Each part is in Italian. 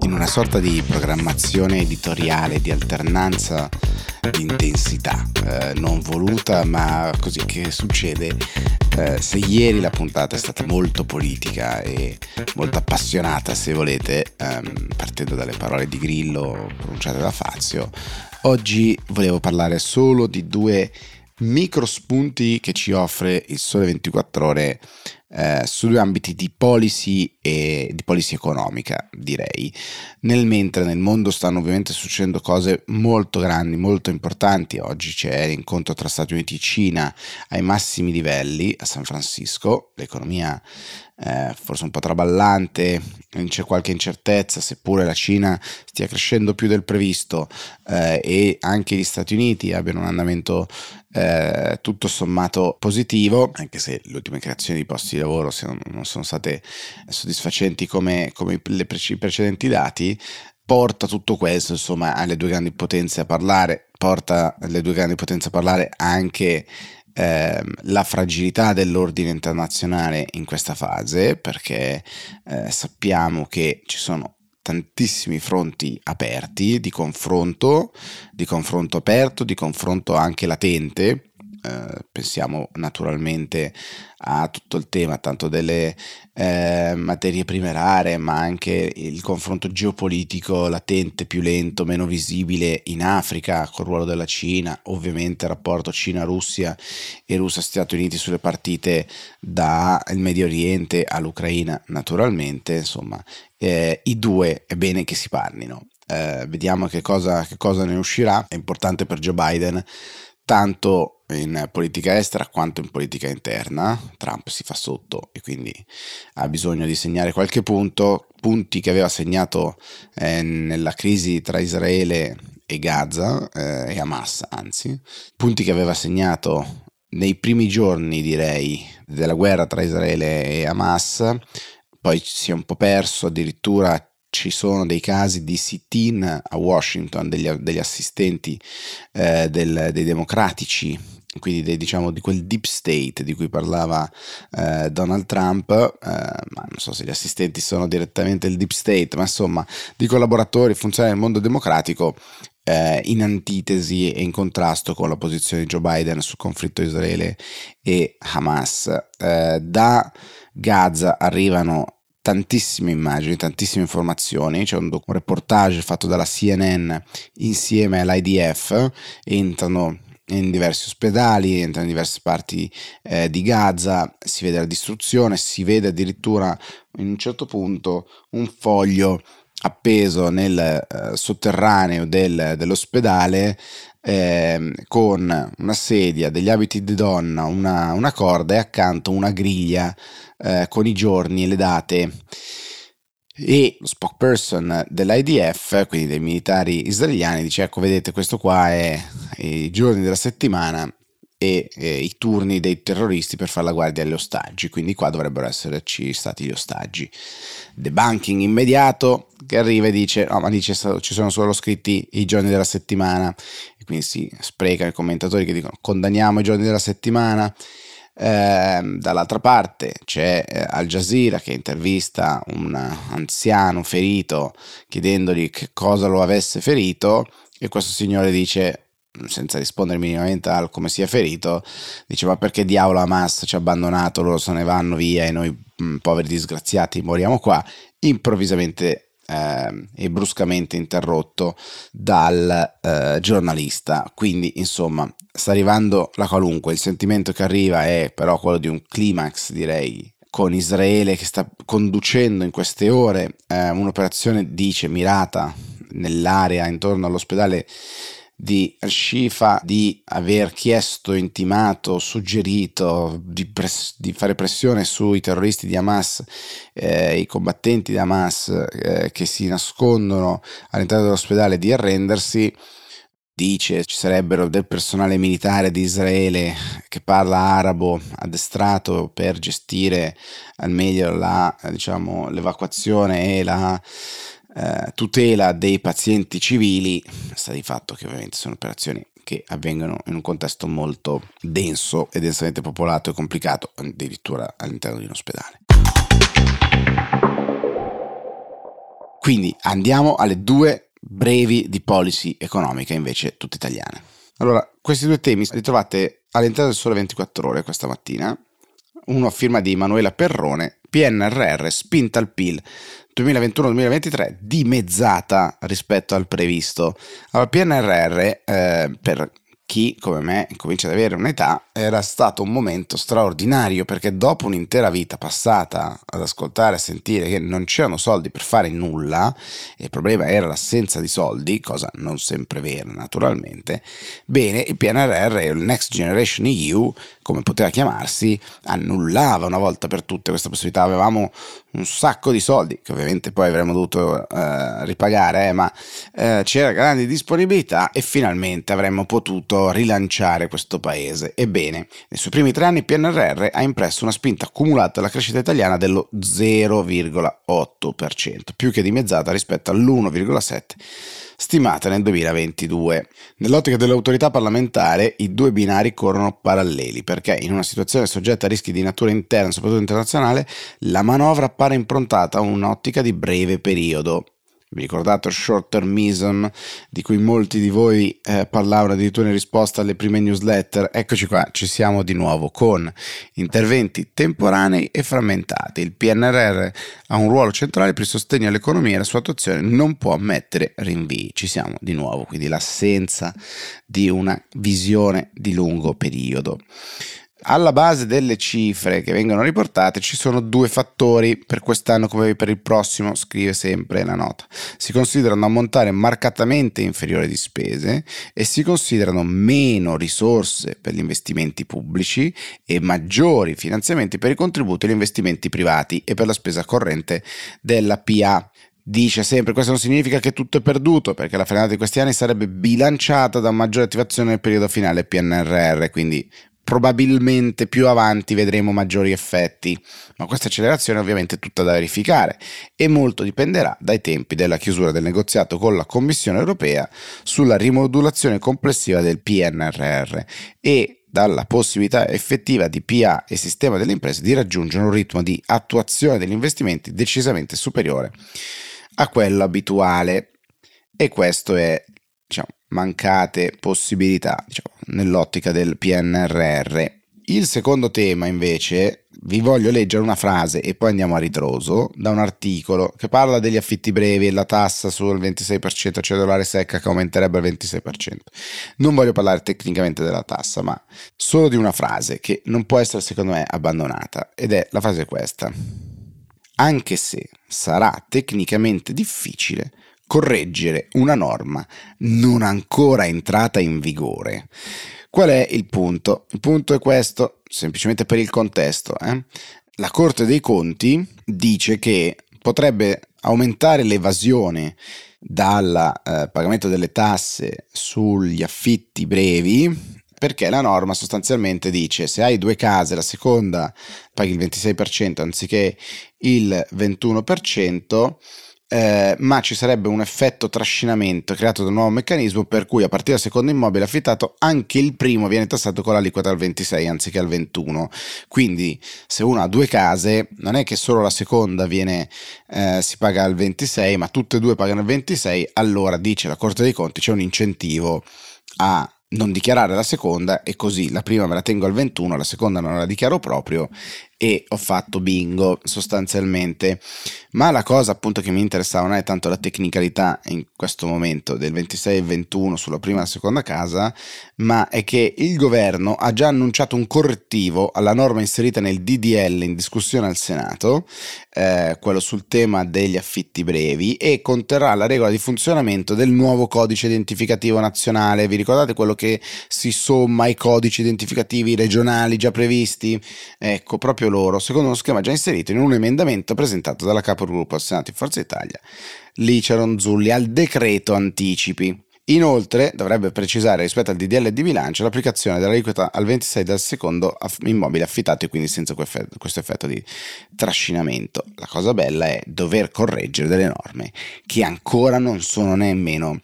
In una sorta di programmazione editoriale di alternanza di intensità non voluta, ma così che succede. Se ieri la puntata è stata molto politica e molto appassionata, se volete, partendo dalle parole di Grillo pronunciate da Fazio, oggi volevo parlare solo di due micro spunti che ci offre il Sole 24 Ore su due ambiti di policy e di policy economica, direi. Nel mentre nel mondo stanno ovviamente succedendo cose molto grandi, molto importanti. Oggi c'è l'incontro tra Stati Uniti e Cina ai massimi livelli a San Francisco. L'economia forse un po' traballante, c'è qualche incertezza, seppure la Cina stia crescendo più del previsto e anche gli Stati Uniti abbiano un andamento tutto sommato positivo, anche se le ultime creazioni di posti di lavoro non sono state soddisfacenti come i precedenti dati. Porta tutto questo, insomma, alle due grandi potenze a parlare, anche la fragilità dell'ordine internazionale in questa fase, perché sappiamo che ci sono tantissimi fronti aperti di confronto aperto, di confronto anche latente. Pensiamo naturalmente a tutto il tema tanto delle materie prime rare, ma anche il confronto geopolitico latente, più lento, meno visibile in Africa, col ruolo della Cina, ovviamente il rapporto Cina-Russia e Russia-Stati Uniti sulle partite dal Medio Oriente all'Ucraina, naturalmente. Insomma, i due è bene che si parlino, vediamo che cosa ne uscirà. È importante per Joe Biden tanto in politica estera quanto in politica interna. Trump si fa sotto e quindi ha bisogno di segnare qualche punti che aveva segnato nella crisi tra Israele e Gaza e Hamas, anzi punti che aveva segnato nei primi giorni, direi, della guerra tra Israele e Hamas. Poi si è un po' perso, addirittura ci sono dei casi di sit-in a Washington degli assistenti dei democratici, quindi diciamo di quel deep state di cui parlava Donald Trump, ma non so se gli assistenti sono direttamente il deep state, ma insomma di collaboratori, funzionari del mondo democratico, in antitesi e in contrasto con la posizione di Joe Biden sul conflitto Israele e Hamas. Da Gaza arrivano tantissime immagini, tantissime informazioni. C'è un reportage fatto dalla CNN insieme all'IDF, entrano in diversi ospedali, entrano in diverse parti di Gaza, si vede la distruzione, si vede addirittura in un certo punto un foglio appeso nel sotterraneo dell'ospedale con una sedia, degli abiti di donna, una corda e accanto una griglia con i giorni e le date. E lo spokesperson dell'IDF, quindi dei militari israeliani, dice: ecco, vedete, questo qua è i giorni della settimana e i turni dei terroristi per fare la guardia agli ostaggi, quindi qua dovrebbero esserci stati gli ostaggi. Debunking immediato, che arriva e dice: no, ma dice, ci sono solo scritti i giorni della settimana, e quindi si sprecano i commentatori che dicono condanniamo i giorni della settimana. Dall'altra parte c'è Al Jazeera che intervista un anziano ferito chiedendogli che cosa lo avesse ferito, e questo signore dice, senza rispondere minimamente al come sia ferito, dice: ma perché diavolo Hamas ci ha abbandonato, loro se ne vanno via e noi poveri disgraziati moriamo qua. Improvvisamente e bruscamente interrotto dal giornalista. Quindi insomma sta arrivando la qualunque. Il sentimento che arriva è però quello di un climax, direi, con Israele che sta conducendo in queste ore un'operazione, dice, mirata nell'area intorno all'ospedale di Al-Shifa, di aver chiesto, intimato, suggerito di fare pressione sui terroristi di Hamas, i combattenti di Hamas che si nascondono all'interno dell'ospedale, di arrendersi. Dice ci sarebbero del personale militare di Israele che parla arabo addestrato per gestire al meglio l'evacuazione e la tutela dei pazienti civili. Sta di fatto che ovviamente sono operazioni che avvengono in un contesto molto denso e densamente popolato e complicato, addirittura all'interno di un ospedale. Quindi andiamo alle due brevi di policy economica invece tutte italiane. Allora, questi due temi li trovate all'interno del Sole 24 Ore questa mattina. Uno a firma di Emanuela Perrone, PNRR spinta al PIL 2021-2023 dimezzata rispetto al previsto. Allora, PNRR, per chi come me comincia ad avere un'età, era stato un momento straordinario, perché dopo un'intera vita passata ad ascoltare e sentire che non c'erano soldi per fare nulla, e il problema era l'assenza di soldi, cosa non sempre vera naturalmente, bene, il PNRR e il Next Generation EU, come poteva chiamarsi, annullava una volta per tutte questa possibilità. Avevamo un sacco di soldi, che ovviamente poi avremmo dovuto ripagare, ma c'era grande disponibilità e finalmente avremmo potuto rilanciare questo paese. Ebbene, nei suoi primi 3 anni il PNRR ha impresso una spinta accumulata alla crescita italiana dello 0,8%, più che dimezzata rispetto all'1,7% stimata nel 2022. Nell'ottica dell'autorità parlamentare i due binari corrono paralleli, perché in una situazione soggetta a rischi di natura interna, soprattutto internazionale, la manovra appare improntata a un'ottica di breve periodo. Vi ricordate il short termism di cui molti di voi parlavano addirittura in risposta alle prime newsletter? Eccoci qua, ci siamo di nuovo con interventi temporanei e frammentati. Il PNRR ha un ruolo centrale per il sostegno all'economia e la sua attuazione non può ammettere rinvii. Ci siamo di nuovo, quindi l'assenza di una visione di lungo periodo. Alla base delle cifre che vengono riportate ci sono due fattori per quest'anno come per il prossimo, scrive sempre la nota. Si considera un ammontare marcatamente inferiore di spese e si considerano meno risorse per gli investimenti pubblici e maggiori finanziamenti per i contributi agli investimenti privati e per la spesa corrente della PA. Dice sempre, questo non significa che tutto è perduto, perché la frenata di questi anni sarebbe bilanciata da maggiore attivazione nel periodo finale PNRR, quindi probabilmente più avanti vedremo maggiori effetti, ma questa accelerazione è ovviamente tutta da verificare e molto dipenderà dai tempi della chiusura del negoziato con la Commissione Europea sulla rimodulazione complessiva del PNRR e dalla possibilità effettiva di PA e sistema delle imprese di raggiungere un ritmo di attuazione degli investimenti decisamente superiore a quello abituale. E questo è, diciamo, mancate possibilità, diciamo, nell'ottica del PNRR. Il secondo tema invece, vi voglio leggere una frase e poi andiamo a ritroso, da un articolo che parla degli affitti brevi e la tassa sul 26%, cedolare secca che aumenterebbe al 26%. Non voglio parlare tecnicamente della tassa, ma solo di una frase che non può essere secondo me abbandonata, ed è la frase questa: anche se sarà tecnicamente difficile correggere una norma non ancora entrata in vigore. Qual è il punto? Il punto è questo, semplicemente per il contesto. La Corte dei Conti dice che potrebbe aumentare l'evasione dal pagamento delle tasse sugli affitti brevi, perché la norma sostanzialmente dice: se hai 2 case, la seconda paghi il 26% anziché il 21%, ma ci sarebbe un effetto trascinamento creato da un nuovo meccanismo per cui a partire dal secondo immobile affittato anche il primo viene tassato con l'aliquota al 26 anziché al 21. Quindi se uno ha 2 case non è che solo la seconda viene si paga al 26, ma tutte e 2 pagano il 26. Allora, dice la Corte dei Conti, c'è un incentivo a non dichiarare la seconda, e così la prima me la tengo al 21, la seconda non la dichiaro proprio e ho fatto bingo sostanzialmente. Ma la cosa appunto che mi interessava non è tanto la tecnicalità in questo momento del 26 e 21 sulla prima e la seconda casa, ma è che il governo ha già annunciato un correttivo alla norma inserita nel DDL in discussione al Senato, quello sul tema degli affitti brevi, e conterrà la regola di funzionamento del nuovo codice identificativo nazionale. Vi ricordate quello che si somma ai codici identificativi regionali già previsti? Ecco, proprio loro, secondo uno schema già inserito in un emendamento presentato dalla capogruppo al Senato di Forza Italia, Licia Ronzulli, al decreto anticipi. Inoltre dovrebbe precisare rispetto al DDL di bilancio l'applicazione dell'aliquota al 26 del secondo immobile affittato, e quindi senza questo effetto di trascinamento. La cosa bella è dover correggere delle norme che ancora non sono nemmeno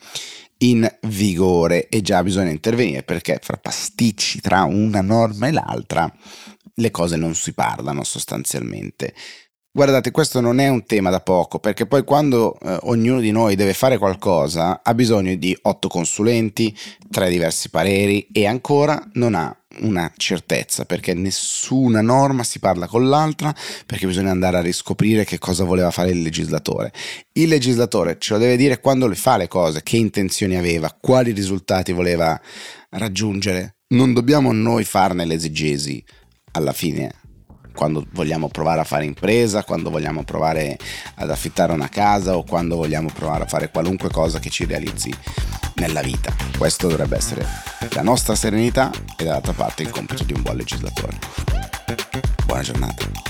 in vigore e già bisogna intervenire, perché fra pasticci tra una norma e l'altra le cose non si parlano sostanzialmente. Guardate, questo non è un tema da poco, perché poi quando ognuno di noi deve fare qualcosa ha bisogno di 8 consulenti, 3 diversi pareri e ancora non ha una certezza, perché nessuna norma si parla con l'altra, perché bisogna andare a riscoprire che cosa voleva fare il legislatore. Il legislatore ce lo deve dire quando le fa le cose, che intenzioni aveva, quali risultati voleva raggiungere. Non dobbiamo noi farne le esegesi alla fine. Quando vogliamo provare a fare impresa, quando vogliamo provare ad affittare una casa o quando vogliamo provare a fare qualunque cosa che ci realizzi nella vita. Questo dovrebbe essere la nostra serenità e dall'altra parte il compito di un buon legislatore. Buona giornata.